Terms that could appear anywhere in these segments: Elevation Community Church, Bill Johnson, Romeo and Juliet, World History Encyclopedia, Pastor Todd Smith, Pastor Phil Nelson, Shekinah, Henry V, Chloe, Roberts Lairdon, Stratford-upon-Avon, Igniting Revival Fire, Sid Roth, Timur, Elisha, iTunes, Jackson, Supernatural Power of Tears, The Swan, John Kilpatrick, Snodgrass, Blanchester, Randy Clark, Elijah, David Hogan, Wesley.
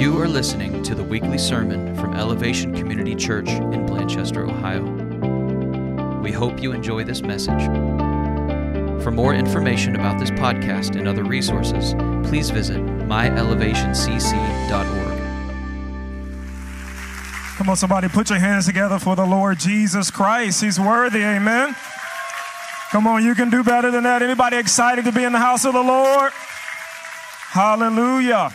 You are listening to the weekly sermon from Elevation Community Church in Blanchester, Ohio. We hope you enjoy this message. For more information about this podcast and other resources, please visit myelevationcc.org. Come on, somebody, put your hands together for the Lord Jesus Christ. He's worthy, amen. Come on, you can do better than that. Anybody excited to be in the house of the Lord? Hallelujah.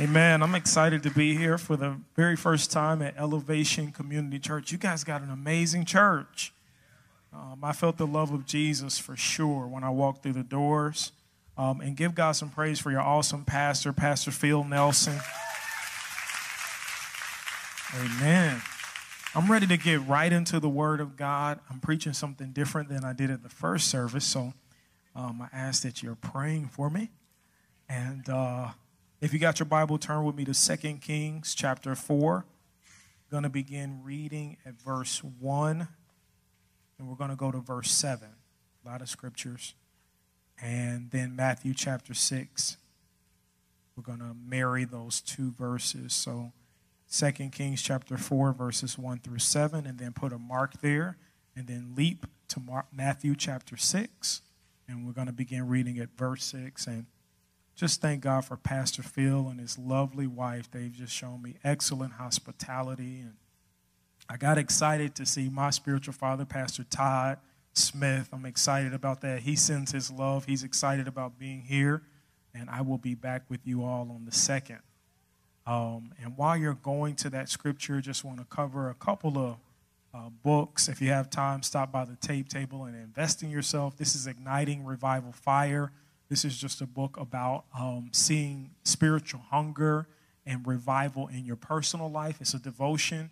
Amen. I'm excited to be here for the very first time at Elevation Community Church. You guys got an amazing church. I felt the love of Jesus for sure when I walked through the doors. And give God some praise for your awesome pastor, Pastor Phil Nelson. Amen. I'm ready to get right into the Word of God. I'm preaching something different than I did at the first service, so I ask that you're praying for me. And if you got your Bible, turn with me to 2 Kings chapter 4. I'm going to begin reading at verse 1, and we're going to go to verse 7. A lot of scriptures. And then Matthew chapter 6. We're going to marry those two verses. So 2 Kings chapter 4, verses 1 through 7, and then put a mark there, and then leap to Matthew chapter 6. And we're going to begin reading at verse 6, and just thank God for Pastor Phil and his lovely wife. They've just shown me excellent hospitality. And I got excited to see my spiritual father, Pastor Todd Smith. I'm excited about that. He sends his love. He's excited about being here. And I will be back with you all on the 2nd. And while you're going to that scripture, just want to cover a couple of books. If you have time, stop by the tape table and invest in yourself. This is Igniting Revival Fire. This is just a book about seeing spiritual hunger and revival in your personal life. It's a devotion.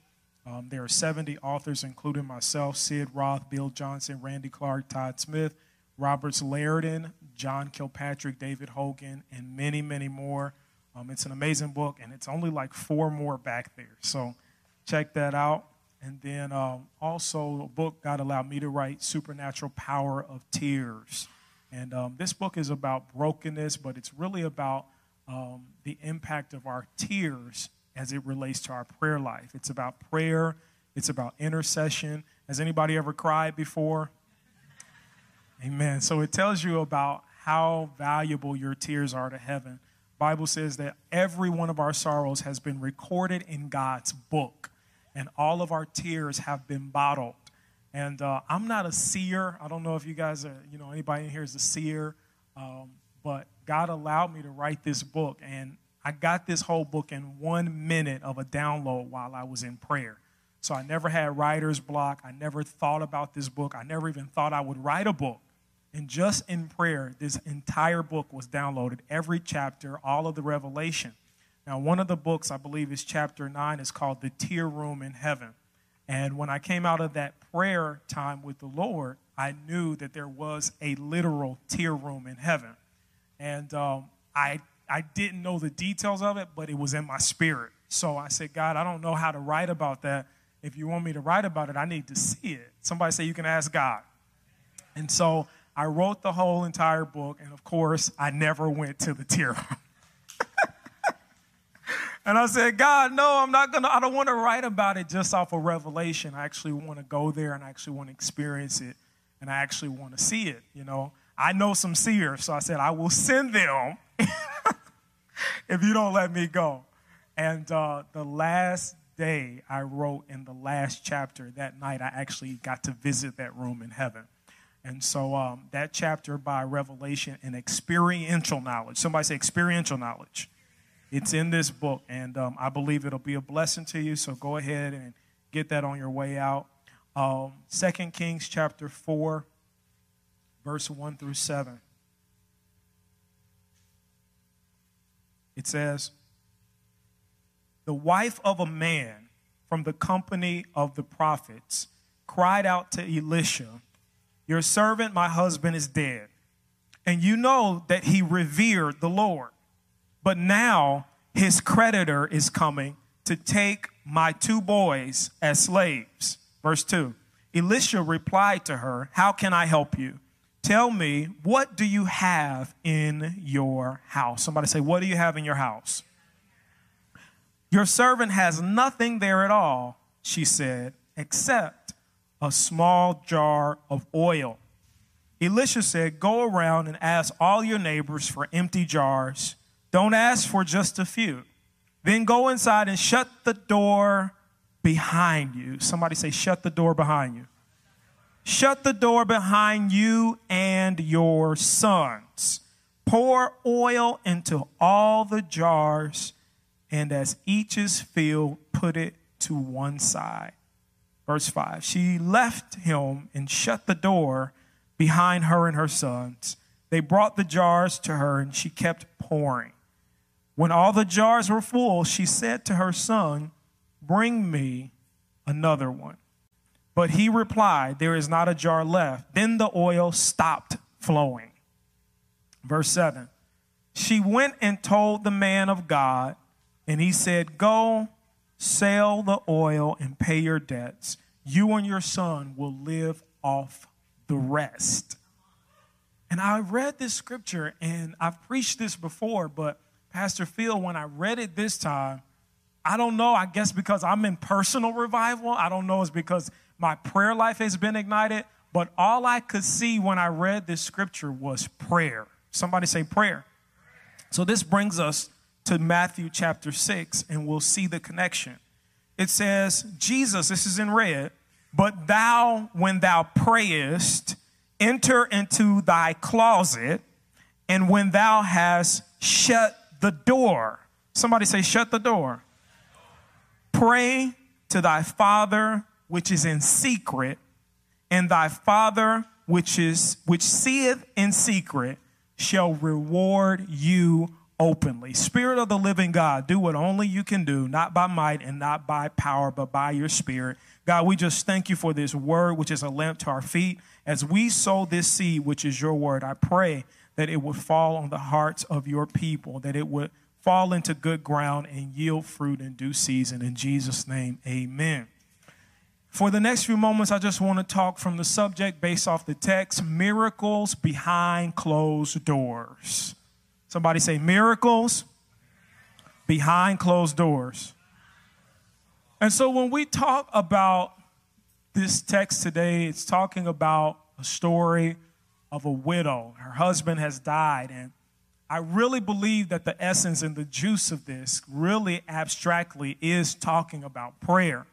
There are 70 authors, including myself, Sid Roth, Bill Johnson, Randy Clark, Todd Smith, Roberts Lairdon, John Kilpatrick, David Hogan, and many, many more. It's an amazing book, and it's only like 4 more back there. So check that out. And then also a book God allowed me to write, Supernatural Power of Tears. And this book is about brokenness, but it's really about the impact of our tears as it relates to our prayer life. It's about prayer. It's about intercession. Has anybody ever cried before? Amen. So it tells you about how valuable your tears are to heaven. The Bible says that every one of our sorrows has been recorded in God's book, and all of our tears have been bottled. And I'm not a seer. I don't know if you guys are, anybody in here is a seer. But God allowed me to write this book. And I got this whole book in 1 minute of a download while I was in prayer. So I never had writer's block. I never thought about this book. I never even thought I would write a book. And just in prayer, this entire book was downloaded, every chapter, all of the revelation. Now, one of the books, I believe, is chapter 9. It's called The Tear Room in Heaven. And when I came out of that prayer time with the Lord, I knew that there was a literal tear room in heaven. And I didn't know the details of it, but it was in my spirit. So I said, God, I don't know how to write about that. If you want me to write about it, I need to see it. Somebody say you can ask God. And so I wrote the whole entire book. And, of course, I never went to the tear room. And I said, God, no, I don't want to write about it just off of revelation. I actually want to go there, and I actually want to experience it, and I actually want to see it, I know some seers, so I said, I will send them if you don't let me go. And the last day I wrote in the last chapter, that night I actually got to visit that room in heaven. And so that chapter by revelation and experiential knowledge. Somebody say experiential knowledge. It's in this book, and I believe it'll be a blessing to you, so go ahead and get that on your way out. 2 Kings chapter 4, verse 1 through 7. It says, "The wife of a man from the company of the prophets cried out to Elisha, 'Your servant, my husband, is dead, and you know that he revered the Lord. But now his creditor is coming to take my 2 boys as slaves.'" Verse 2. "Elisha replied to her, 'How can I help you? Tell me, what do you have in your house?'" Somebody say, what do you have in your house? Your servant has nothing there at all, she said, except a small jar of oil. Elisha said, go around and ask all your neighbors for empty jars. Don't ask for just a few. Then go inside and shut the door behind you. Somebody say, shut the door behind you. Shut the door behind you and your sons. Pour oil into all the jars, and as each is filled, put it to one side. Verse 5, she left him and shut the door behind her and her sons. They brought the jars to her, and she kept pouring. When all the jars were full, she said to her son, bring me another one. But he replied, there is not a jar left. Then the oil stopped flowing. Verse 7, she went and told the man of God, and he said, go sell the oil and pay your debts. You and your son will live off the rest. And I read this scripture, and I've preached this before, but Pastor Phil, when I read it this time, I don't know, I guess because I'm in personal revival, I don't know, it's because my prayer life has been ignited, but all I could see when I read this scripture was prayer. Somebody say prayer. So this brings us to Matthew chapter 6, and we'll see the connection. It says, Jesus, this is in red, but thou, when thou prayest, enter into thy closet, and when thou hast shut the door. Somebody say, shut the door. Pray to thy Father which is in secret, and thy Father which seeth in secret shall reward you openly. Spirit of the living God, do what only you can do, not by might and not by power, but by your Spirit. God, we just thank you for this word, which is a lamp to our feet. As we sow this seed, which is your word, I pray that it would fall on the hearts of your people, that it would fall into good ground and yield fruit in due season. In Jesus' name, amen. For the next few moments, I just want to talk from the subject based off the text, miracles behind closed doors. Somebody say miracles behind closed doors. And so when we talk about this text today, it's talking about a story of a widow. Her husband has died. And I really believe that the essence and the juice of this really abstractly is talking about prayer.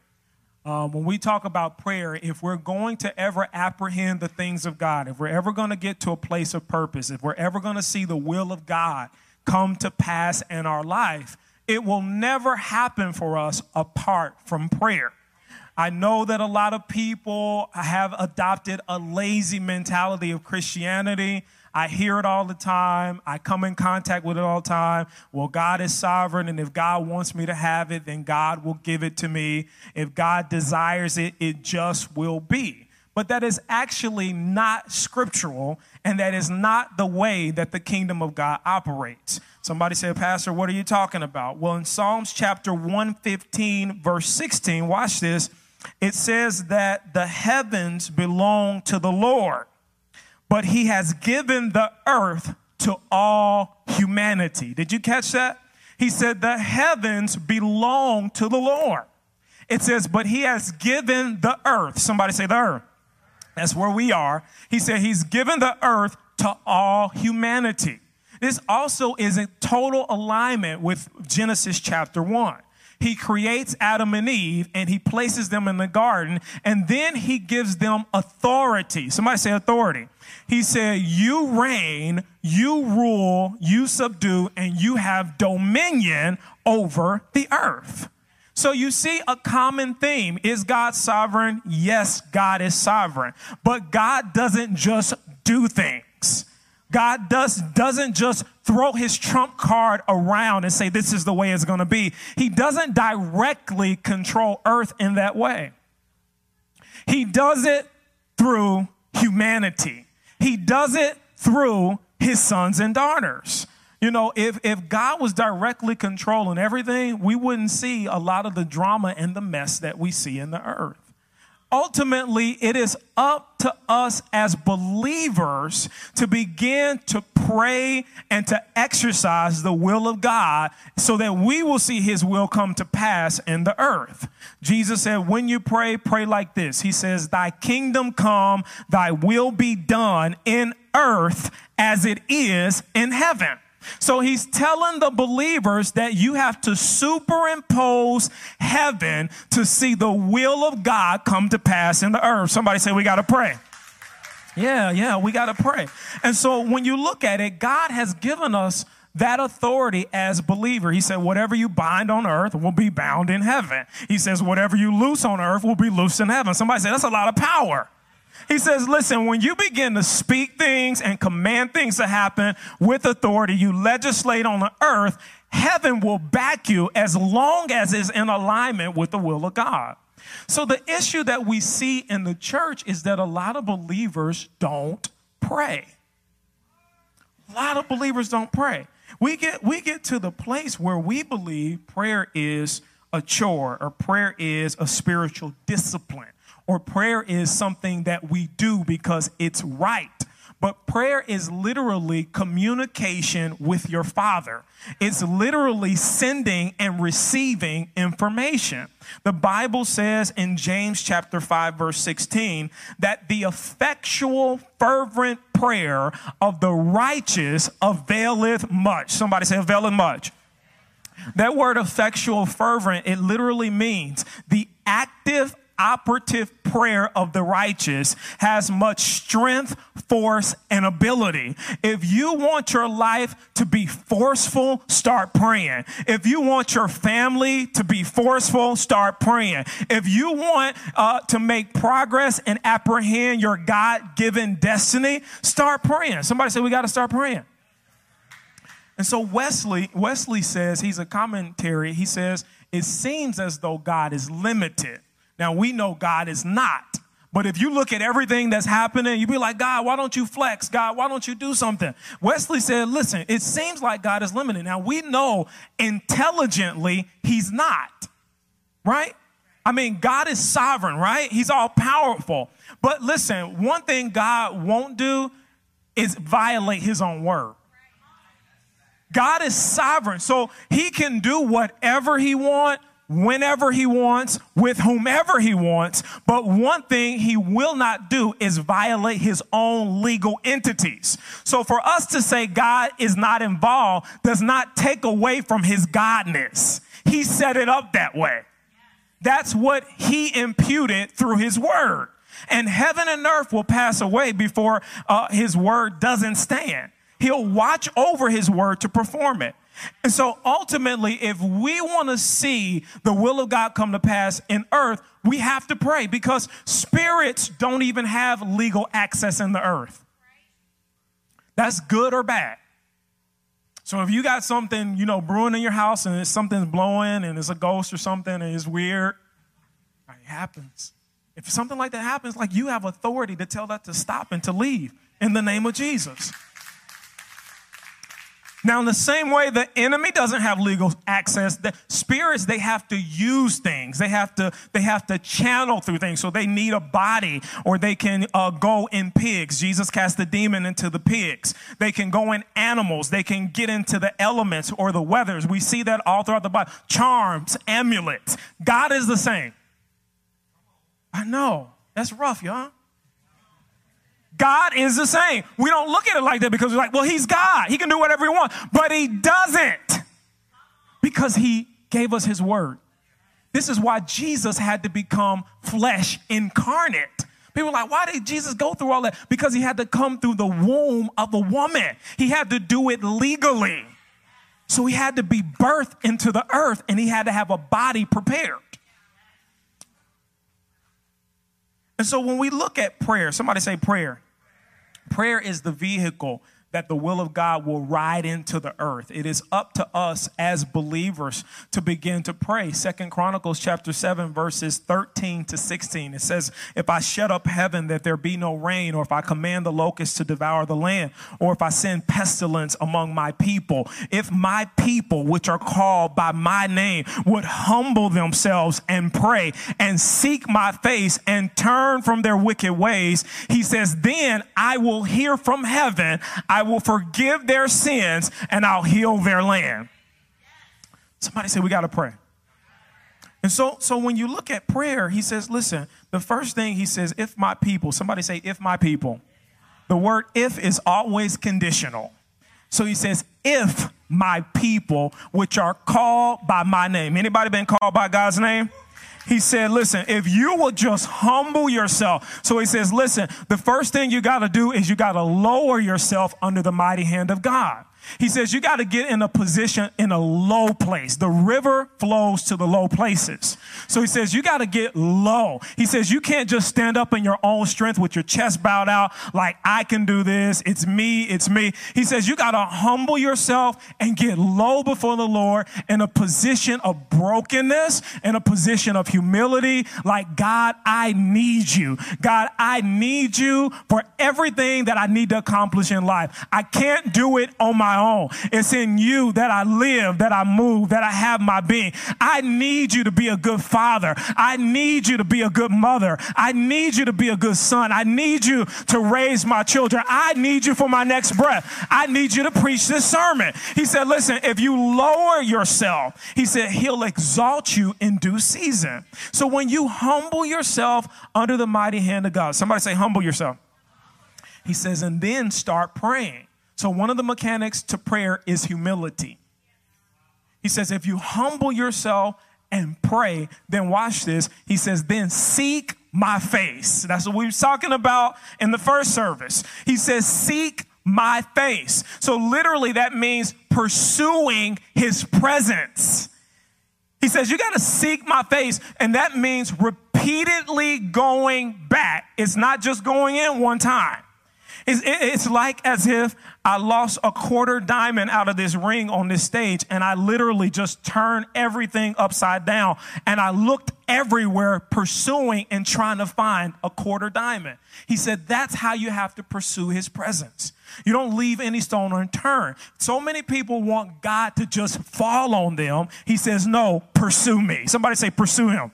When we talk about prayer, if we're going to ever apprehend the things of God, if we're ever going to get to a place of purpose, if we're ever going to see the will of God come to pass in our life, it will never happen for us apart from prayer. I know that a lot of people have adopted a lazy mentality of Christianity. I hear it all the time. I come in contact with it all the time. Well, God is sovereign, and if God wants me to have it, then God will give it to me. If God desires it, it just will be. But that is actually not scriptural, and that is not the way that the kingdom of God operates. Somebody said, Pastor, what are you talking about? Well, in Psalms chapter 115, verse 16, watch this. It says that the heavens belong to the Lord, but he has given the earth to all humanity. Did you catch that? He said the heavens belong to the Lord. It says, but he has given the earth. Somebody say the earth. That's where we are. He said he's given the earth to all humanity. This also is in total alignment with Genesis chapter 1. He creates Adam and Eve, and he places them in the garden, and then he gives them authority. Somebody say authority. He said, you reign, you rule, you subdue, and you have dominion over the earth. So you see a common theme. Is God sovereign? Yes, God is sovereign. But God doesn't just do things. God doesn't just throw his trump card around and say, this is the way it's going to be. He doesn't directly control earth in that way. He does it through humanity. He does it through his sons and daughters. You know, if God was directly controlling everything, we wouldn't see a lot of the drama and the mess that we see in the earth. ultimately, it is up to us as believers to begin to pray and to exercise the will of God so that we will see his will come to pass in the earth. Jesus said, when you pray, pray like this. He says, thy kingdom come, thy will be done in earth as it is in heaven. So he's telling the believers that you have to superimpose heaven to see the will of God come to pass in the earth. Somebody say, we got to pray. Yeah, we got to pray. And so when you look at it, God has given us that authority as believer. He said, whatever you bind on earth will be bound in heaven. He says, whatever you loose on earth will be loosed in heaven. Somebody say, that's a lot of power. He says, listen, when you begin to speak things and command things to happen with authority, you legislate on the earth, heaven will back you as long as it's in alignment with the will of God. So the issue that we see in the church is that a lot of believers don't pray. A lot of believers don't pray. We get to the place where we believe prayer is a chore, or prayer is a spiritual discipline, or prayer is something that we do because it's right. But prayer is literally communication with your Father. It's literally sending and receiving information. The Bible says in James chapter 5, verse 16, that the effectual, fervent prayer of the righteous availeth much. Somebody say availeth much. That word effectual, fervent, it literally means the active, operative prayer of the righteous has much strength, force, and ability. If you want your life to be forceful, start praying. If you want your family to be forceful, start praying. If you want to make progress and apprehend your God-given destiny, start praying. Somebody say, we got to start praying. And so Wesley says, he's a commentary, he says, it seems as though God is limited. Now, we know God is not. But if you look at everything that's happening, you'd be like, God, why don't you flex? God, why don't you do something? Wesley said, listen, it seems like God is limited. Now, we know intelligently he's not, right? I mean, God is sovereign, right? He's all powerful. But listen, one thing God won't do is violate his own word. God is sovereign, so he can do whatever he wants, whenever he wants, with whomever he wants, but one thing he will not do is violate his own legal entities. So for us to say God is not involved does not take away from his godness. He set it up that way. That's what he imputed through his word. And heaven and earth will pass away before his word doesn't stand. He'll watch over his word to perform it. And so ultimately, if we want to see the will of God come to pass in earth, we have to pray, because spirits don't even have legal access in the earth. That's good or bad. So if you got something, you know, brewing in your house and something's blowing and it's a ghost or something and it's weird, it happens. If something like that happens, like, you have authority to tell that to stop and to leave in the name of Jesus. Now, in the same way, the enemy doesn't have legal access. The spirits, they have to use things. They have to channel through things. So they need a body, or they can go in pigs. Jesus cast the demon into the pigs. They can go in animals. They can get into the elements or the weathers. We see that all throughout the Bible. Charms, amulets. God is the same. I know. That's rough, y'all. God is the same. We don't look at it like that because we're like, well, he's God. He can do whatever he wants. But he doesn't, because he gave us his word. This is why Jesus had to become flesh incarnate. People are like, why did Jesus go through all that? Because he had to come through the womb of a woman. He had to do it legally. So he had to be birthed into the earth, and he had to have a body prepared. And so when we look at prayer, somebody say prayer. Prayer is the vehicle that the will of God will ride into the earth. It is up to us as believers to begin to pray. 2 Chronicles chapter 7, verses 13 to 16. It says, if I shut up heaven that there be no rain, or if I command the locusts to devour the land, or if I send pestilence among my people, if my people, which are called by my name, would humble themselves and pray and seek my face and turn from their wicked ways, he says, then I will hear from heaven, I will forgive their sins, and I'll heal their land. Somebody said, we got to pray. And so when you look at prayer, he says, listen, the first thing he says, if my people, somebody say, if my people. The word if is always conditional. So he says, if my people, which are called by my name. Anybody been called by God's name? He said, listen, if you will just humble yourself. So he says, listen, the first thing you got to do is you got to lower yourself under the mighty hand of God. He says, you got to get in a position in a low place. The river flows to the low places. So he says, you got to get low. He says, you can't just stand up in your own strength with your chest bowed out like I can do this. It's me. It's me. He says, you got to humble yourself and get low before the Lord in a position of brokenness, in a position of humility. Like, God, I need you. God, I need you for everything that I need to accomplish in life. I can't do it on my own. It's in you that I live, that I move, that I have my being. I need you to be a good father. I need you to be a good mother. I need you to be a good son. I need you to raise my children. I need you for my next breath. I need you to preach this sermon. He said, listen, if you lower yourself, he said, he'll exalt you in due season. So when you humble yourself under the mighty hand of God, somebody say, humble yourself. He says, and then start praying. So one of the mechanics to prayer is humility. He says, if you humble yourself and pray, then watch this. He says, then seek my face. That's what we were talking about in the first service. He says, seek my face. So literally that means pursuing his presence. He says, you got to seek my face. And that means repeatedly going back. It's not just going in one time. It's like as if I lost a quarter diamond out of this ring on this stage, and I literally just turned everything upside down, and I looked everywhere pursuing and trying to find a quarter diamond. He said that's how you have to pursue his presence. You don't leave any stone unturned. So many people want God to just fall on them. He says, no, pursue me. Somebody say, pursue him.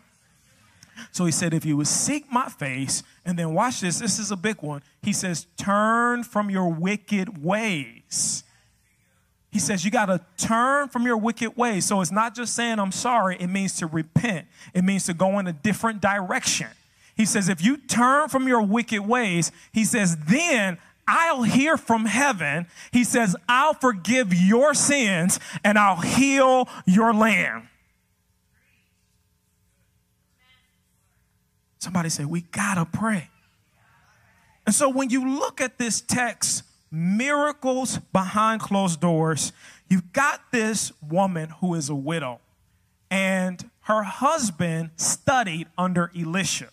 So he said, if you would seek my face, and then watch this. This is a big one. He says, turn from your wicked ways. He says, you got to turn from your wicked ways. So it's not just saying I'm sorry. It means to repent. It means to go in a different direction. He says, if you turn from your wicked ways, he says, then I'll hear from heaven. He says, I'll forgive your sins and I'll heal your land. Somebody say, we got to pray. And so when you look at this text, miracles behind closed doors, you've got this woman who is a widow, and her husband studied under Elisha.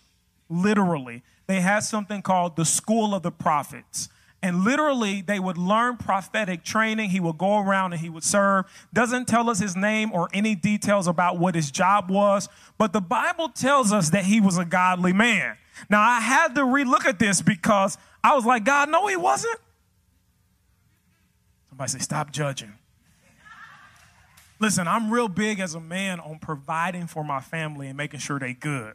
Literally, they had something called the School of the Prophets. And literally, they would learn prophetic training. He would go around and he would serve. Doesn't tell us his name or any details about what his job was. But the Bible tells us that he was a godly man. Now, I had to relook at this because I was like, God, no, he wasn't. Somebody say, stop judging. Listen, I'm real big as a man on providing for my family and making sure they good.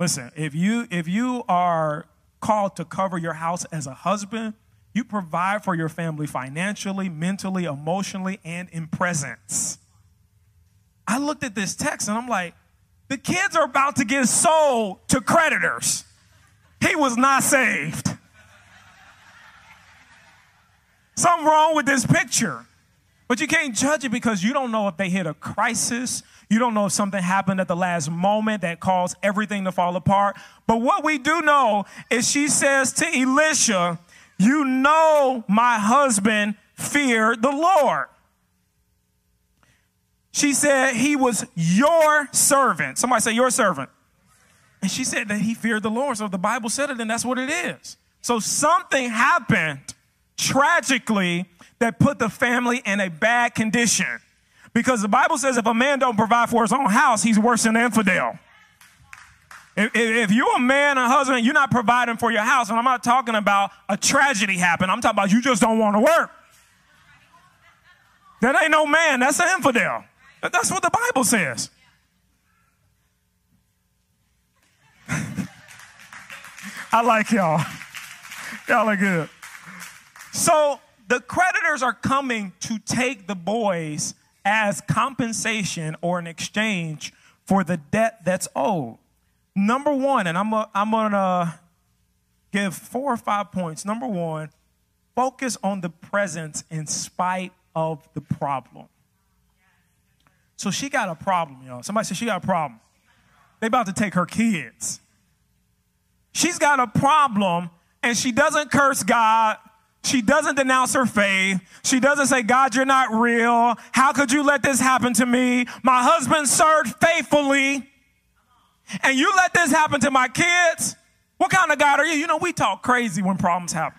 Listen, if you are called to cover your house as a husband, you provide for your family financially, mentally, emotionally, and in presence. I looked at this text and I'm like, the kids are about to get sold to creditors. He was not saved. Something wrong with this picture. But you can't judge it because you don't know if they hit a crisis. You don't know if something happened at the last moment that caused everything to fall apart. But what we do know is she says to Elisha, you know my husband feared the Lord. She said he was your servant. Somebody say your servant. And she said that he feared the Lord. So the Bible said it, and that's what it is. So something happened tragically that put the family in a bad condition. Because the Bible says if a man don't provide for his own house, he's worse than an infidel. If you're a man, a husband, you're not providing for your house, and I'm not talking about a tragedy happen. I'm talking about you just don't want to work. That ain't no man. That's an infidel. That's what the Bible says. I like y'all. Y'all are good. So the creditors are coming to take the boys as compensation or an exchange for the debt that's owed. Number one, and I'm going to give 4 or 5 points. Number one, focus on the presence in spite of the problem. So she got a problem, y'all. Somebody said she got a problem. They about to take her kids. She's got a problem, and she doesn't curse God. She doesn't denounce her faith. She doesn't say, God, you're not real. How could you let this happen to me? My husband served faithfully. And you let this happen to my kids? What kind of God are you? You know, we talk crazy when problems happen.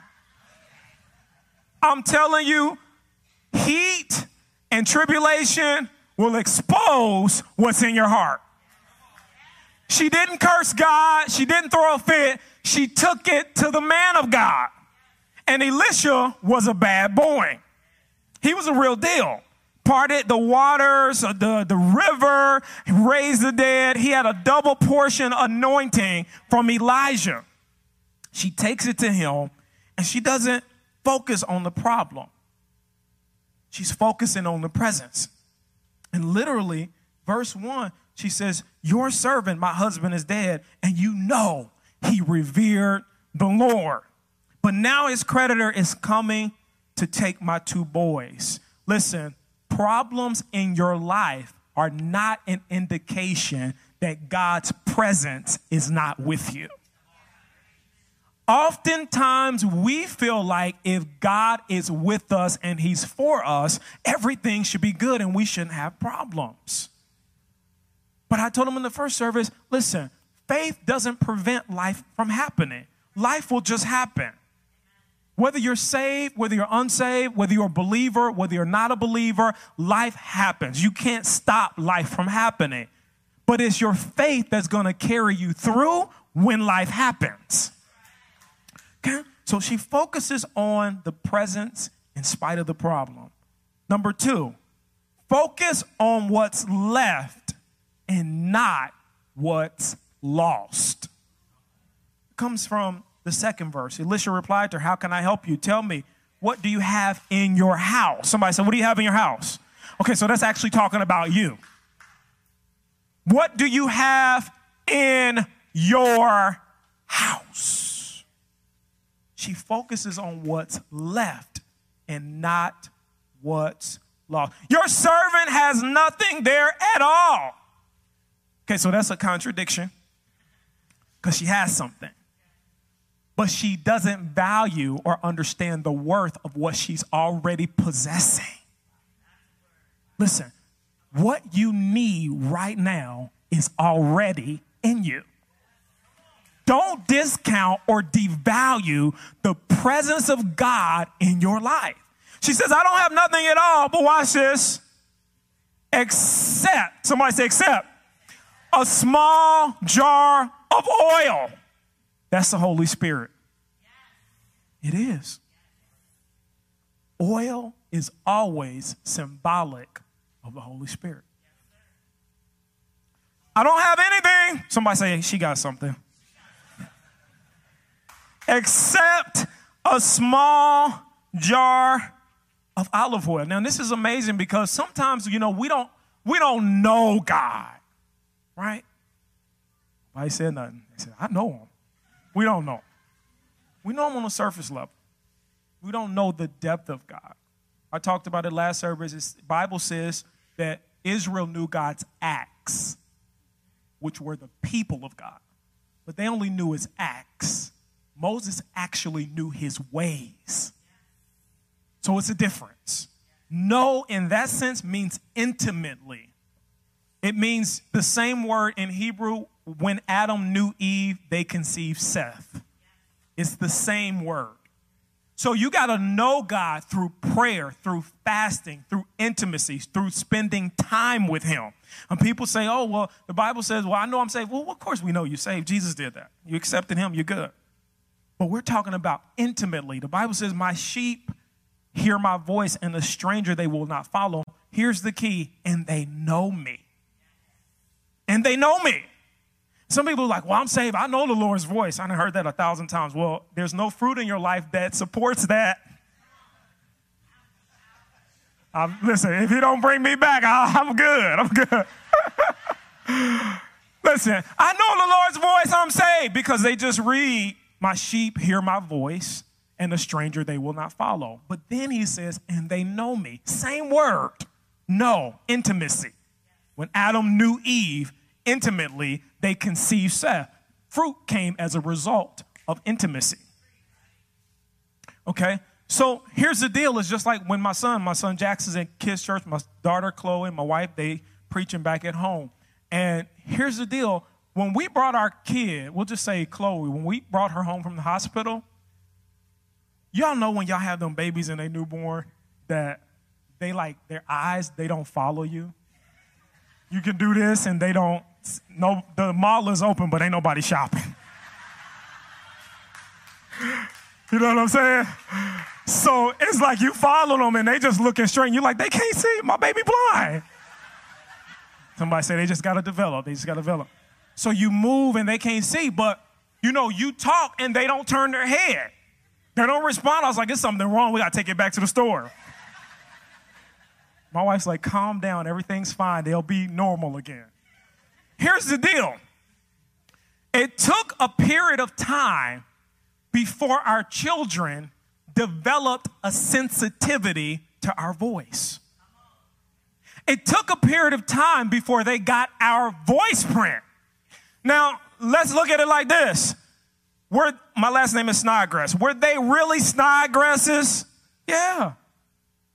I'm telling you, heat and tribulation will expose what's in your heart. She didn't curse God. She didn't throw a fit. She took it to the man of God. And Elisha was a bad boy. He was a real deal. Parted the waters, the river, raised the dead. He had a double portion anointing from Elijah. She takes it to him, and she doesn't focus on the problem. She's focusing on the presence. And literally, verse 1, she says, your servant, my husband, is dead, and you know he revered the Lord. But now his creditor is coming to take my two boys. Listen. Problems in your life are not an indication that God's presence is not with you. Oftentimes, we feel like if God is with us and he's for us, everything should be good and we shouldn't have problems. But I told him in the first service, listen, faith doesn't prevent life from happening. Life will just happen. Whether you're saved, whether you're unsaved, whether you're a believer, whether you're not a believer, life happens. You can't stop life from happening. But it's your faith that's going to carry you through when life happens. Okay? So she focuses on the presence in spite of the problem. Number two, focus on what's left and not what's lost. It comes from the second verse. Elisha replied to her, how can I help you? Tell me, what do you have in your house? Somebody said, what do you have in your house? Okay, so that's actually talking about you. What do you have in your house? She focuses on what's left and not what's lost. Your servant has nothing there at all. Okay, so that's a contradiction because she has something. But she doesn't value or understand the worth of what she's already possessing. Listen, what you need right now is already in you. Don't discount or devalue the presence of God in your life. She says, I don't have nothing at all, but watch this. Except, somebody say except, a small jar of oil. That's the Holy Spirit. It is. Oil is always symbolic of the Holy Spirit. I don't have anything. Somebody say she got something. Except a small jar of olive oil. Now, this is amazing because sometimes, you know, we don't know God, right? Nobody said nothing. They said, I know him. We don't know. We know him on a surface level. We don't know the depth of God. I talked about it last service. The Bible says that Israel knew God's acts, which were the people of God. But they only knew his acts. Moses actually knew his ways. So it's a difference. Know in that sense means intimately. It means the same word in Hebrew. When Adam knew Eve, they conceived Seth. It's the same word. So you got to know God through prayer, through fasting, through intimacy, through spending time with him. And people say, oh, well, the Bible says, well, I know I'm saved. Well, of course we know you're saved. Jesus did that. You accepted him. You're good. But we're talking about intimately. The Bible says my sheep hear my voice and a stranger they will not follow. Here's the key. And they know me. And they know me. Some people are like, well, I'm saved. I know the Lord's voice. I done heard that 1,000 times. Well, there's no fruit in your life that supports that. Listen, if you don't bring me back, I'm good. I'm good. Listen, I know the Lord's voice. I'm saved because they just read, my sheep hear my voice and a stranger they will not follow. But then he says, and they know me. Same word. No, intimacy. When Adam knew Eve intimately, they conceived Seth. Fruit came as a result of intimacy. Okay, so here's the deal. It's just like when my son Jackson's in Kids Church, my daughter Chloe, my wife, they preaching back at home. And here's the deal. When we brought our kid, we'll just say Chloe, when we brought her home from the hospital, y'all know when y'all have them babies and they newborn that they like their eyes, they don't follow you. You can do this and they don't. No, the mall is open, but ain't nobody shopping. You know what I'm saying? So it's like you follow them and they just looking straight. And you're like, they can't see. My baby blind. Somebody say they just got to develop. They just got to develop. So you move and they can't see. But, you know, you talk and they don't turn their head. They don't respond. I was like, there's something wrong. We got to take it back to the store. My wife's like, calm down. Everything's fine. They'll be normal again. Here's the deal. It took a period of time before our children developed a sensitivity to our voice. It took a period of time before they got our voice print. Now, let's look at it like this. My last name is Snodgrass. Were they really Snodgrasses? Yeah.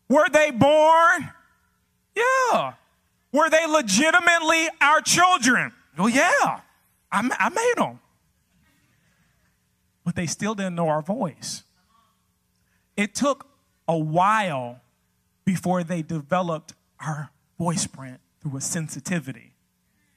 Were they born? Yeah. Were they legitimately our children? Well, yeah, I made them. But they still didn't know our voice. It took a while before they developed our voice print through a sensitivity.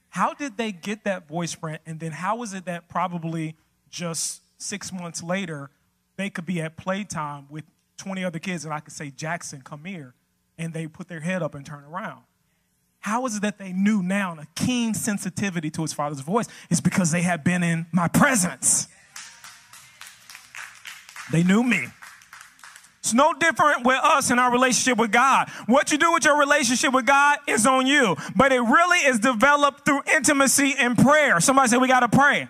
How did they get that voice print? And then how is it that probably just 6 months later, they could be at playtime with 20 other kids and I could say, Jackson, come here. And they put their head up and turn around. How is it that they knew now and a keen sensitivity to his father's voice? It's because they had been in my presence. They knew me. It's no different with us in our relationship with God. What you do with your relationship with God is on you, but it really is developed through intimacy and prayer. Somebody say we got to pray.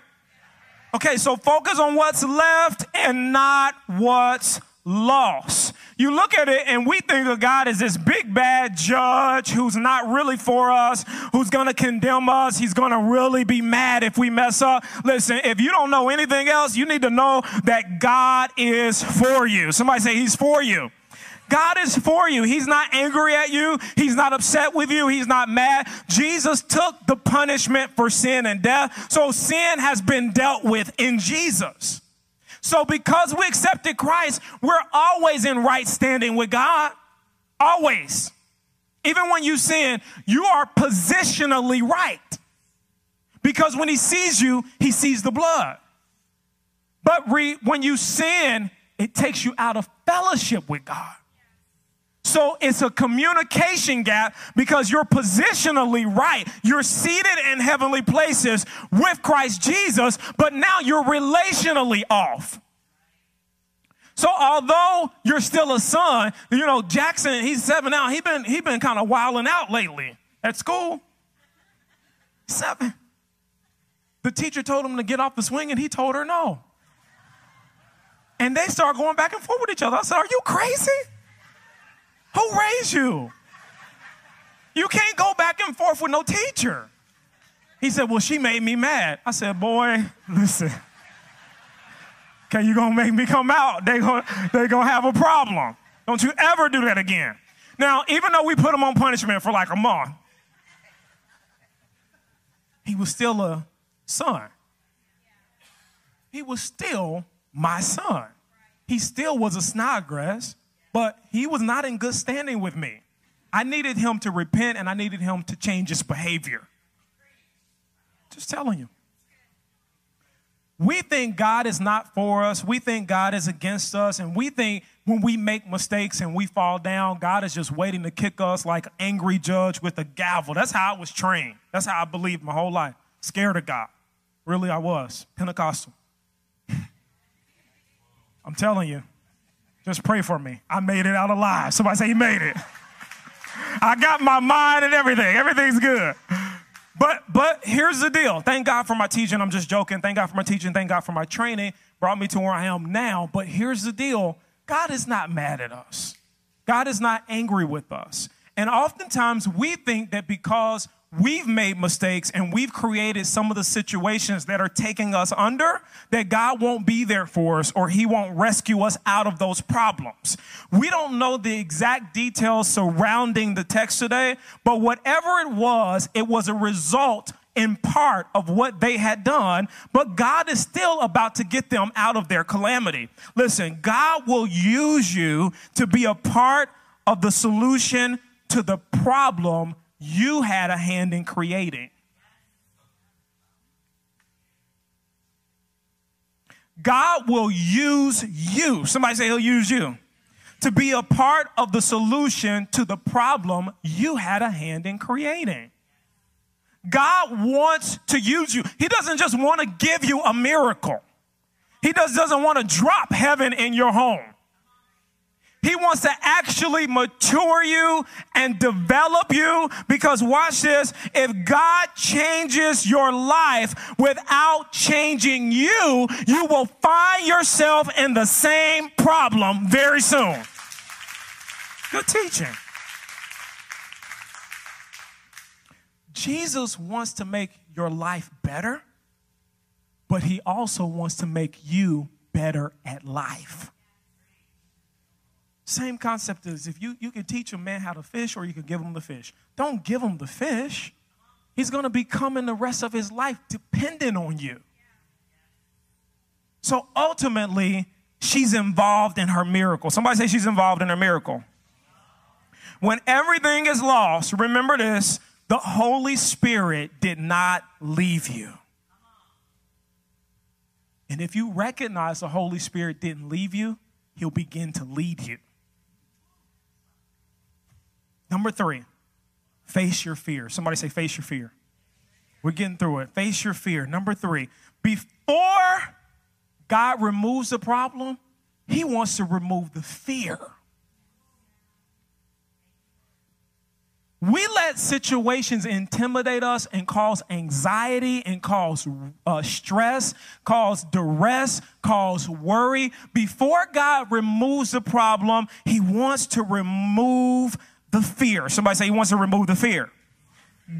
Okay, so focus on what's left and not what's lost. You look at it and we think of God as this big bad judge who's not really for us, who's going to condemn us. He's going to really be mad if we mess up. Listen, if you don't know anything else, you need to know that God is for you. Somebody say he's for you. God is for you. He's not angry at you. He's not upset with you. He's not mad. Jesus took the punishment for sin and death. So sin has been dealt with in Jesus. So because we accepted Christ, we're always in right standing with God. Always. Even when you sin, you are positionally right. Because when he sees you, he sees the blood. But when you sin, it takes you out of fellowship with God. So it's a communication gap because you're positionally right. You're seated in heavenly places with Christ Jesus, but now you're relationally off. So although you're still a son, you know, Jackson, he's 7 now. He's been kind of wilding out lately at school. 7. The teacher told him to get off the swing and he told her no. And they start going back and forth with each other. I said, are you crazy? Who raised you? You can't go back and forth with no teacher. He said, well, she made me mad. I said, boy, listen. Okay, you gonna make me come out. They gonna have a problem. Don't you ever do that again. Now, even though we put him on punishment for like a month, he was still a son. He was still my son. He still was a Snodgrass, but he was not in good standing with me. I needed him to repent, and I needed him to change his behavior. Just telling you. We think God is not for us. We think God is against us. And we think when we make mistakes and we fall down, God is just waiting to kick us like an angry judge with a gavel. That's how I was trained. That's how I believed my whole life. Scared of God. Really, I was. Pentecostal. I'm telling you. Just pray for me. I made it out alive. Somebody say, "You made it." I got my mind and everything. Everything's good. But here's the deal. Thank God for my teaching. I'm just joking. Thank God for my teaching. Thank God for my training. Brought me to where I am now. But here's the deal. God is not mad at us. God is not angry with us. And oftentimes we think that because we've made mistakes and we've created some of the situations that are taking us under, that God won't be there for us or he won't rescue us out of those problems. We don't know the exact details surrounding the text today, but whatever it was a result in part of what they had done, but God is still about to get them out of their calamity. Listen, God will use you to be a part of the solution to the problem you had a hand in creating. God will use you. Somebody say he'll use you to be a part of the solution to the problem you had a hand in creating. God wants to use you. He doesn't just want to give you a miracle. He doesn't want to drop heaven in your home. He wants to actually mature you and develop you, because watch this, if God changes your life without changing you, you will find yourself in the same problem very soon. Good teaching. Jesus wants to make your life better, but he also wants to make you better at life. Same concept is if you can teach a man how to fish or you can give him the fish. Don't give him the fish. He's going to be coming the rest of his life dependent on you. So ultimately, she's involved in her miracle. Somebody say she's involved in her miracle. When everything is lost, remember this, the Holy Spirit did not leave you. And if you recognize the Holy Spirit didn't leave you, he'll begin to lead you. Number three, face your fear. Somebody say, face your fear. We're getting through it. Face your fear. Number three, before God removes the problem, he wants to remove the fear. We let situations intimidate us and cause anxiety and cause stress, cause duress, cause worry. Before God removes the problem, he wants to remove the fear. Somebody say he wants to remove the fear.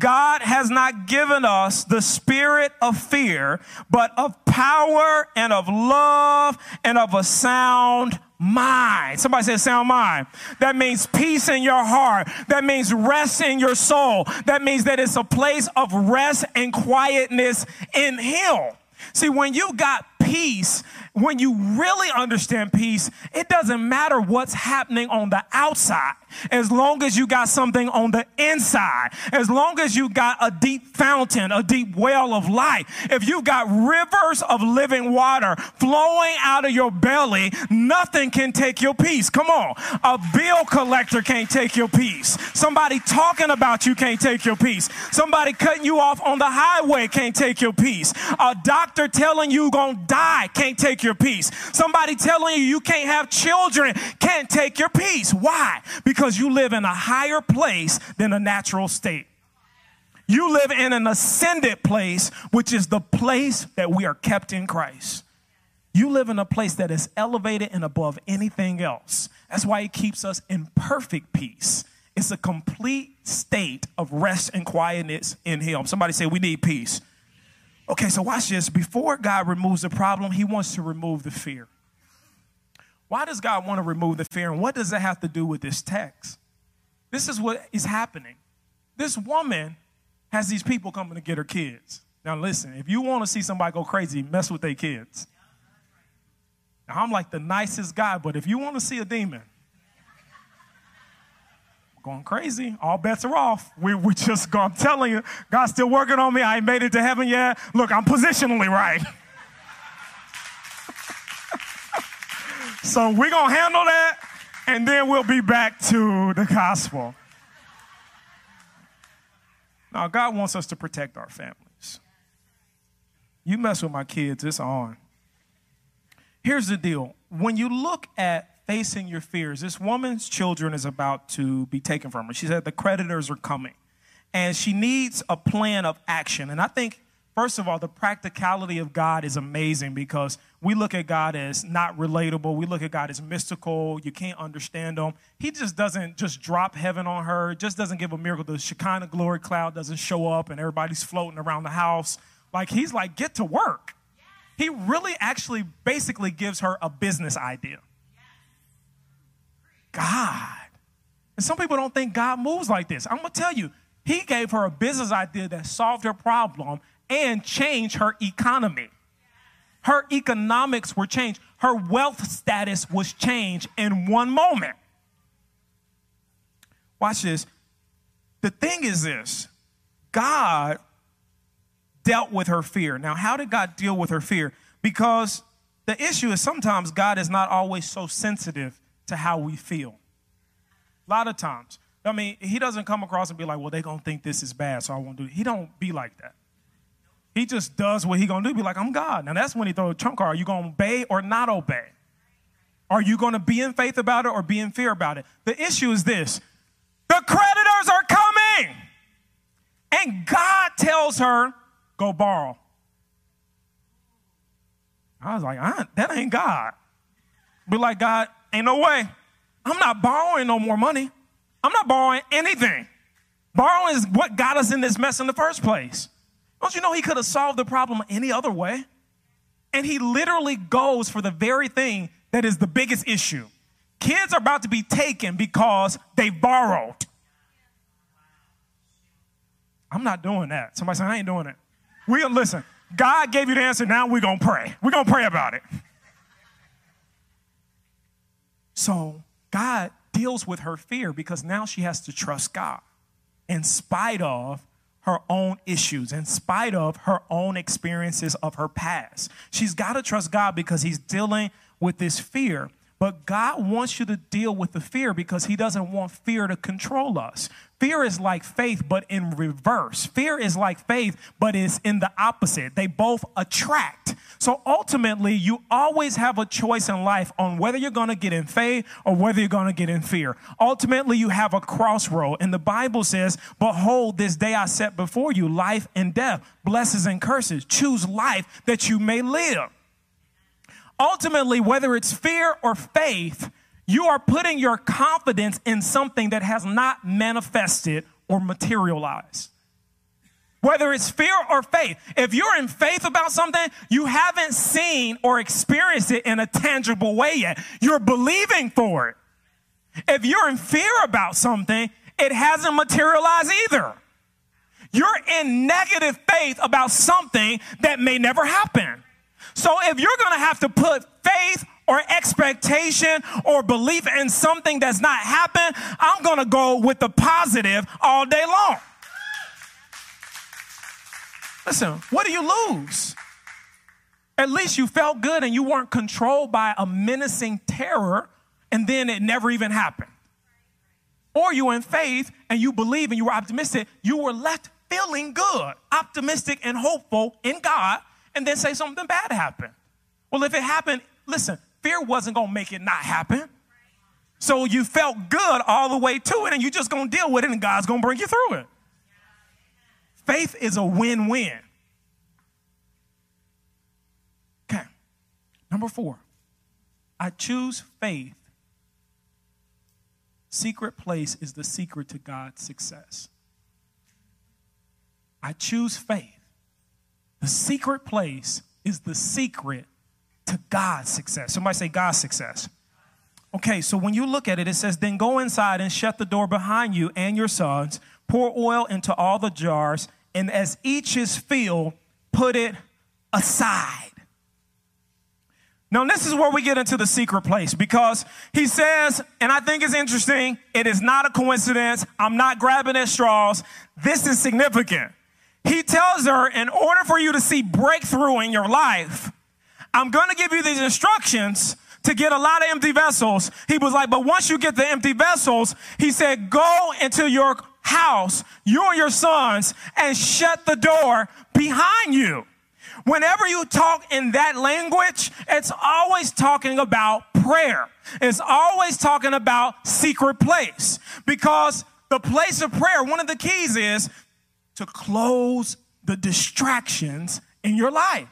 God has not given us the spirit of fear, but of power and of love and of a sound mind. Somebody say sound mind. That means peace in your heart. That means rest in your soul. That means that it's a place of rest and quietness in him. See, when you got peace, when you really understand peace, it doesn't matter what's happening on the outside, as long as you got something on the inside, as long as you got a deep fountain, a deep well of life. If you got rivers of living water flowing out of your belly, nothing can take your peace. Come on. A bill collector can't take your peace. Somebody talking about you can't take your peace. Somebody cutting you off on the highway can't take your peace. A doctor telling you gonna die can't take your peace. Somebody telling you you can't have children can't take your peace. Why? Because you live in a higher place than a natural state. You live in an ascended place, which is the place that we are kept in Christ. You live in a place that is elevated and above anything else. That's why it keeps us in perfect peace. It's a complete state of rest and quietness in him. Somebody say we need peace. Okay, so watch this. Before God removes the problem, he wants to remove the fear. Why does God want to remove the fear? And what does that have to do with this text? This is what is happening. This woman has these people coming to get her kids. Now listen, if you want to see somebody go crazy, mess with their kids. Now, I'm like the nicest guy, but if you want to see a demon, going crazy, all bets are off. We're just going, I'm telling you, God's still working on me. I ain't made it to heaven yet. Look, I'm positionally right. So we're going to handle that, and then we'll be back to the gospel. Now, God wants us to protect our families. You mess with my kids, it's on. Here's the deal. When you look at facing your fears, this woman's children is about to be taken from her. She said the creditors are coming, and she needs a plan of action. And I think, first of all, the practicality of God is amazing because we look at God as not relatable. We look at God as mystical. You can't understand him. He just doesn't just drop heaven on her, just doesn't give a miracle. The Shekinah glory cloud doesn't show up, and everybody's floating around the house. Like, he's like, get to work. He really actually basically gives her a business idea. God. And some people don't think God moves like this. I'm going to tell you, he gave her a business idea that solved her problem and changed her economy. Her economics were changed. Her wealth status was changed in one moment. Watch this. The thing is this. God dealt with her fear. Now, how did God deal with her fear? Because the issue is sometimes God is not always so sensitive to how we feel. A lot of times. I mean, he doesn't come across and be like, well, they're going to think this is bad, so I won't do it. He don't be like that. He just does what he going to do, be like, I'm God. Now, that's when he throws a trump card. Are you going to obey or not obey? Are you going to be in faith about it or be in fear about it? The issue is this. The creditors are coming. And God tells her, go borrow. I was like, that ain't God. Be like, God, ain't no way. I'm not borrowing no more money. I'm not borrowing anything. Borrowing is what got us in this mess in the first place. Don't you know he could have solved the problem any other way? And he literally goes for the very thing that is the biggest issue. Kids are about to be taken because they borrowed. I'm not doing that. Somebody said, I ain't doing it. Listen, God gave you the answer. Now we're going to pray. We're going to pray about it. So God deals with her fear because now she has to trust God in spite of her own issues, in spite of her own experiences of her past. She's got to trust God because he's dealing with this fear. But God wants you to deal with the fear because he doesn't want fear to control us. Fear is like faith, but in reverse. Fear is like faith, but it's in the opposite. They both attract. So ultimately, you always have a choice in life on whether you're going to get in faith or whether you're going to get in fear. Ultimately, you have a crossroad. And the Bible says, behold, this day I set before you life and death, blessings and curses. Choose life that you may live. Ultimately, whether it's fear or faith, you are putting your confidence in something that has not manifested or materialized. Whether it's fear or faith, if you're in faith about something, you haven't seen or experienced it in a tangible way yet. You're believing for it. If you're in fear about something, it hasn't materialized either. You're in negative faith about something that may never happen. So if you're going to have to put faith or expectation or belief in something that's not happened, I'm going to go with the positive all day long. Listen, what do you lose? At least you felt good and you weren't controlled by a menacing terror and then it never even happened. Or you were in faith and you believe and you were optimistic. You were left feeling good, optimistic and hopeful in God. And then say something bad happened. Well, if it happened, listen, fear wasn't going to make it not happen. So you felt good all the way to it, and you're just going to deal with it, and God's going to bring you through it. Faith is a win-win. Okay. Number 4, I choose faith. Secret place is the secret to God's success. I choose faith. The secret place is the secret to God's success. Somebody say God's success. Okay, so when you look at it, it says, then go inside and shut the door behind you and your sons. Pour oil into all the jars, and as each is filled, put it aside. Now, this is where we get into the secret place, because he says, and I think it's interesting, it is not a coincidence. I'm not grabbing at straws. This is significant. He tells her, in order for you to see breakthrough in your life, I'm going to give you these instructions to get a lot of empty vessels. He was like, but once you get the empty vessels, he said, go into your house, you and your sons, and shut the door behind you. Whenever you talk in that language, it's always talking about prayer. It's always talking about secret place, because the place of prayer, one of the keys is to close the distractions in your life.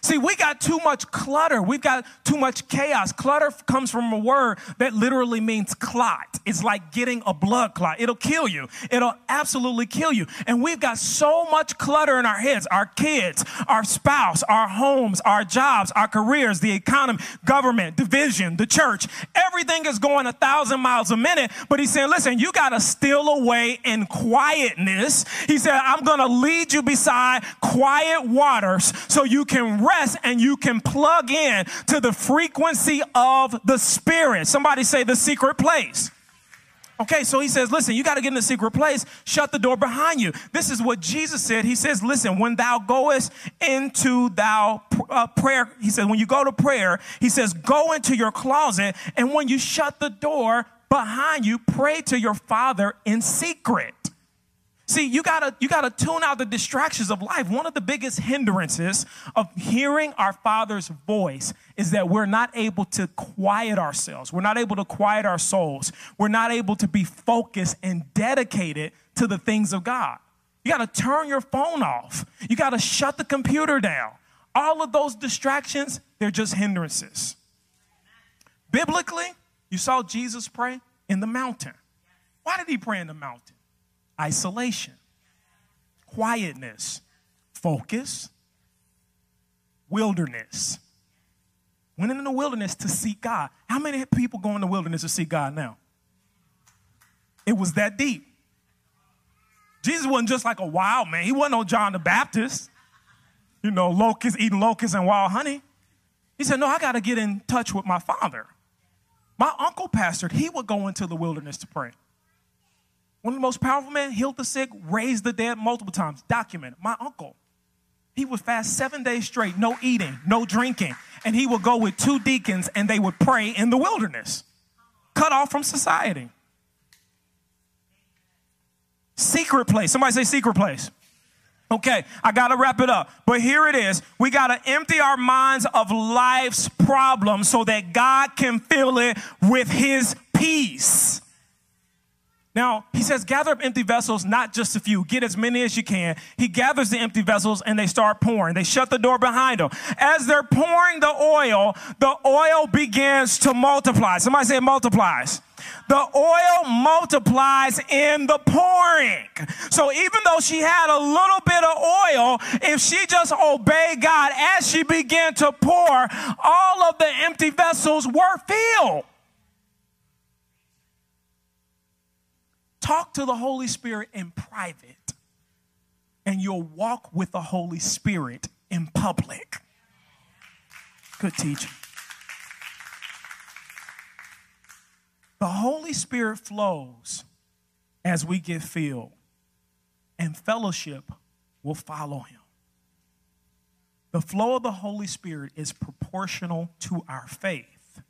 See, we got too much clutter. We've got too much chaos. Clutter comes from a word that literally means clot. It's like getting a blood clot. It'll kill you. It'll absolutely kill you. And we've got so much clutter in our heads, our kids, our spouse, our homes, our jobs, our careers, the economy, government, division, the church. Everything is going 1,000 miles a minute. But he's saying, listen, you got to steal away in quietness. He said, I'm going to lead you beside quiet waters so you can rest and you can plug in to the frequency of the Spirit. Somebody say the secret place. Okay, so he says, listen, you got to get in the secret place. Shut the door behind you. This is what Jesus said. He says, listen, when thou goest into thou prayer, he said, when you go to prayer, he says, go into your closet, and when you shut the door behind you, pray to your Father in secret. See, you gotta tune out the distractions of life. One of the biggest hindrances of hearing our Father's voice is that we're not able to quiet ourselves. We're not able to quiet our souls. We're not able to be focused and dedicated to the things of God. You gotta turn your phone off. You gotta shut the computer down. All of those distractions, they're just hindrances. Biblically, you saw Jesus pray in the mountain. Why did he pray in the mountain? Isolation, quietness, focus, wilderness. Went in the wilderness to seek God. How many people go in the wilderness to seek God now? It was that deep. Jesus wasn't just like a wild man. He wasn't no John the Baptist, you know, eating locusts and wild honey. He said, no, I got to get in touch with my Father. My uncle pastored. He would go into the wilderness to pray. One of the most powerful men, healed the sick, raised the dead multiple times, documented. My uncle, he would fast 7 days straight, no eating, no drinking, and he would go with two deacons and they would pray in the wilderness, cut off from society. Secret place. Somebody say secret place. Okay, I got to wrap it up, but here it is. We got to empty our minds of life's problems so that God can fill it with his peace. Now, he says, gather up empty vessels, not just a few. Get as many as you can. He gathers the empty vessels, and they start pouring. They shut the door behind them. As they're pouring the oil begins to multiply. Somebody say it multiplies. The oil multiplies in the pouring. So even though she had a little bit of oil, if she just obeyed God as she began to pour, all of the empty vessels were filled. Talk to the Holy Spirit in private, and you'll walk with the Holy Spirit in public. Good teaching. The Holy Spirit flows as we get filled, and fellowship will follow him. The flow of the Holy Spirit is proportional to our faith.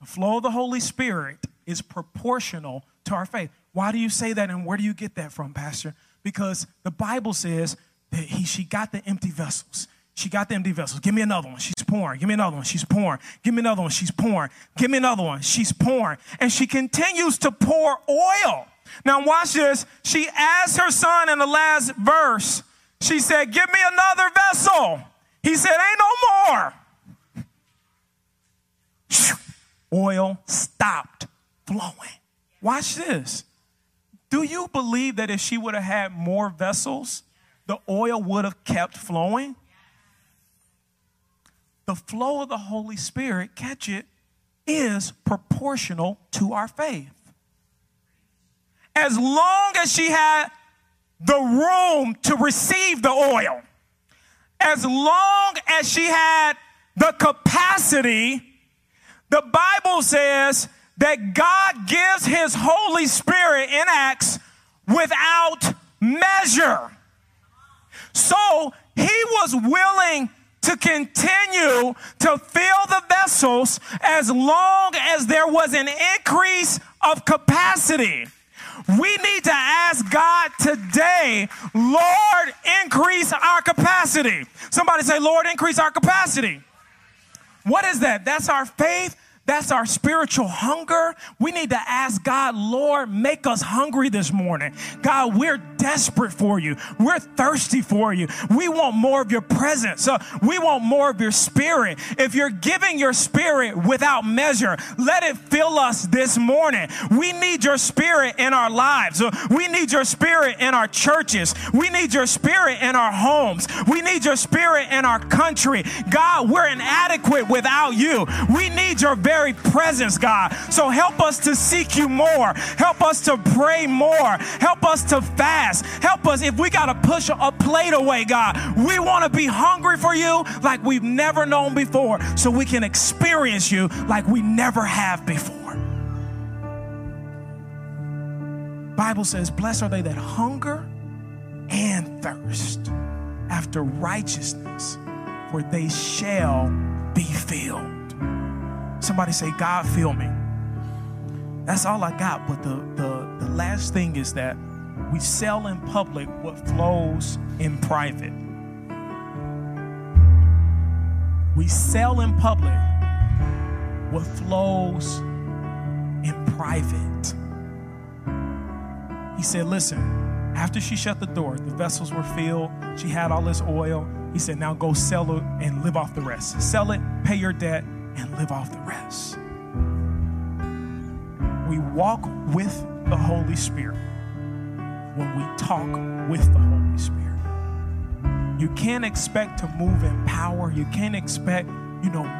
The flow of the Holy Spirit is proportional to our faith. Why do you say that, and where do you get that from, Pastor? Because the Bible says that she got the empty vessels. She got the empty vessels. Give me another one. She's pouring. Give me another one. She's pouring. Give me another one. She's pouring. Give me another one. She's pouring. And she continues to pour oil. Now watch this. She asked her son in the last verse. She said, give me another vessel. He said, ain't no more. Oil stopped flowing. Watch this. Do you believe that if she would have had more vessels, the oil would have kept flowing? The flow of the Holy Spirit, catch it, is proportional to our faith. As long as she had the room to receive the oil, as long as she had the capacity, the Bible says that God gives his Holy Spirit in Acts without measure. So he was willing to continue to fill the vessels as long as there was an increase of capacity. We need to ask God today, Lord, increase our capacity. Somebody say, Lord, increase our capacity. What is that? That's our faith. That's our spiritual hunger. We need to ask God, Lord, make us hungry this morning. God, we're desperate for you. We're thirsty for you. We want more of your presence. We want more of your spirit. If you're giving your spirit without measure, let it fill us this morning. We need your spirit in our lives. We need your spirit in our churches. We need your spirit in our homes. We need your spirit in our country. God, we're inadequate without you. We need your very presence, God. So help us to seek you more. Help us to pray more. Help us to fast. Help us if we got to push a plate away, God. We want to be hungry for you like we've never known before, so we can experience you like we never have before. Bible says, blessed are they that hunger and thirst after righteousness, for they shall be filled. Somebody say, God, fill me. That's all I got. But the last thing is that we sell in public what flows in private. We sell in public what flows in private. He said, listen, after she shut the door, the vessels were filled. She had all this oil. He said, now go sell it and live off the rest. Sell it, pay your debt, and live off the rest. We walk with the Holy Spirit when we talk with the Holy Spirit. You can't expect to move in power. You can't expect,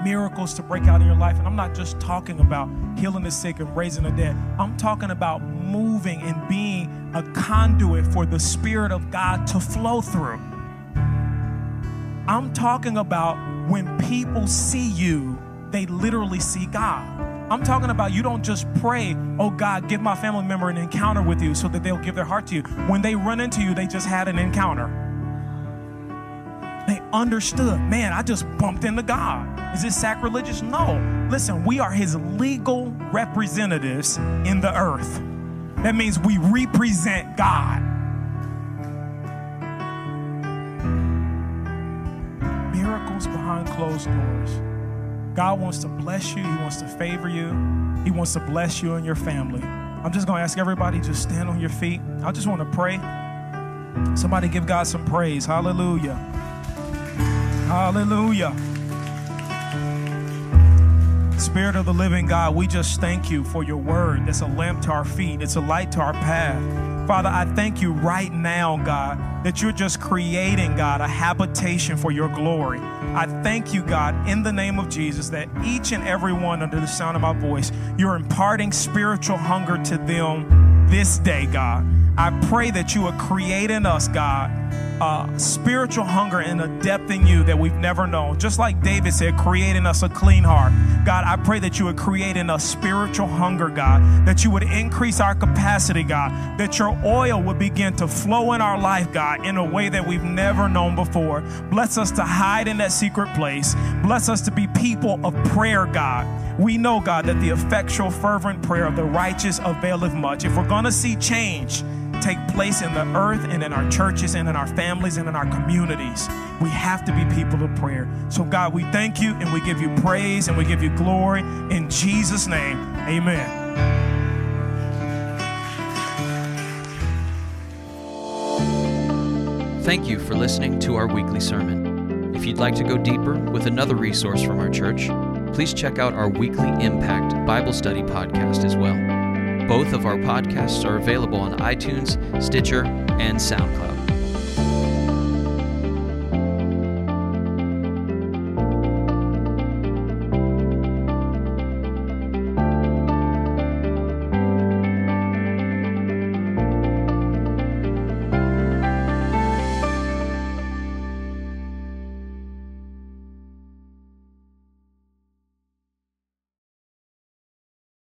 miracles to break out in your life. And I'm not just talking about healing the sick and raising the dead. I'm talking about moving and being a conduit for the Spirit of God to flow through. I'm talking about when people see you, they literally see God. I'm talking about you don't just pray, oh God, give my family member an encounter with you so that they'll give their heart to you. When they run into you, they just had an encounter. They understood, man, I just bumped into God. Is this sacrilegious? No. Listen, we are his legal representatives in the earth. That means we represent God. Miracles behind closed doors. God wants to bless you. He wants to favor you. He wants to bless you and your family. I'm just going to ask everybody just stand on your feet. I just want to pray. Somebody give God some praise. Hallelujah. Hallelujah. Spirit of the living God, we just thank you for your word. That's a lamp to our feet. It's a light to our path. Father, I thank you right now, God, that you're just creating, God, a habitation for your glory. I thank you, God, in the name of Jesus, that each and every one under the sound of my voice, you're imparting spiritual hunger to them this day, God. I pray that you would create in us, God, spiritual hunger and a depth in you that we've never known. Just like David said, create in us a clean heart. God, I pray that you would create in us spiritual hunger, God, that you would increase our capacity, God, that your oil would begin to flow in our life, God, in a way that we've never known before. Bless us to hide in that secret place. Bless us to be people of prayer, God. We know, God, that the effectual, fervent prayer of the righteous availeth much. If we're going to see change take place in the earth and in our churches and in our families and in our communities, we have to be people of prayer. So God, we thank you and we give you praise and we give you glory in Jesus' name. Amen. Thank you for listening to our weekly sermon. If you'd like to go deeper with another resource from our church, please check out our weekly Impact Bible Study podcast as well. Both of our podcasts are available on iTunes, Stitcher, and SoundCloud.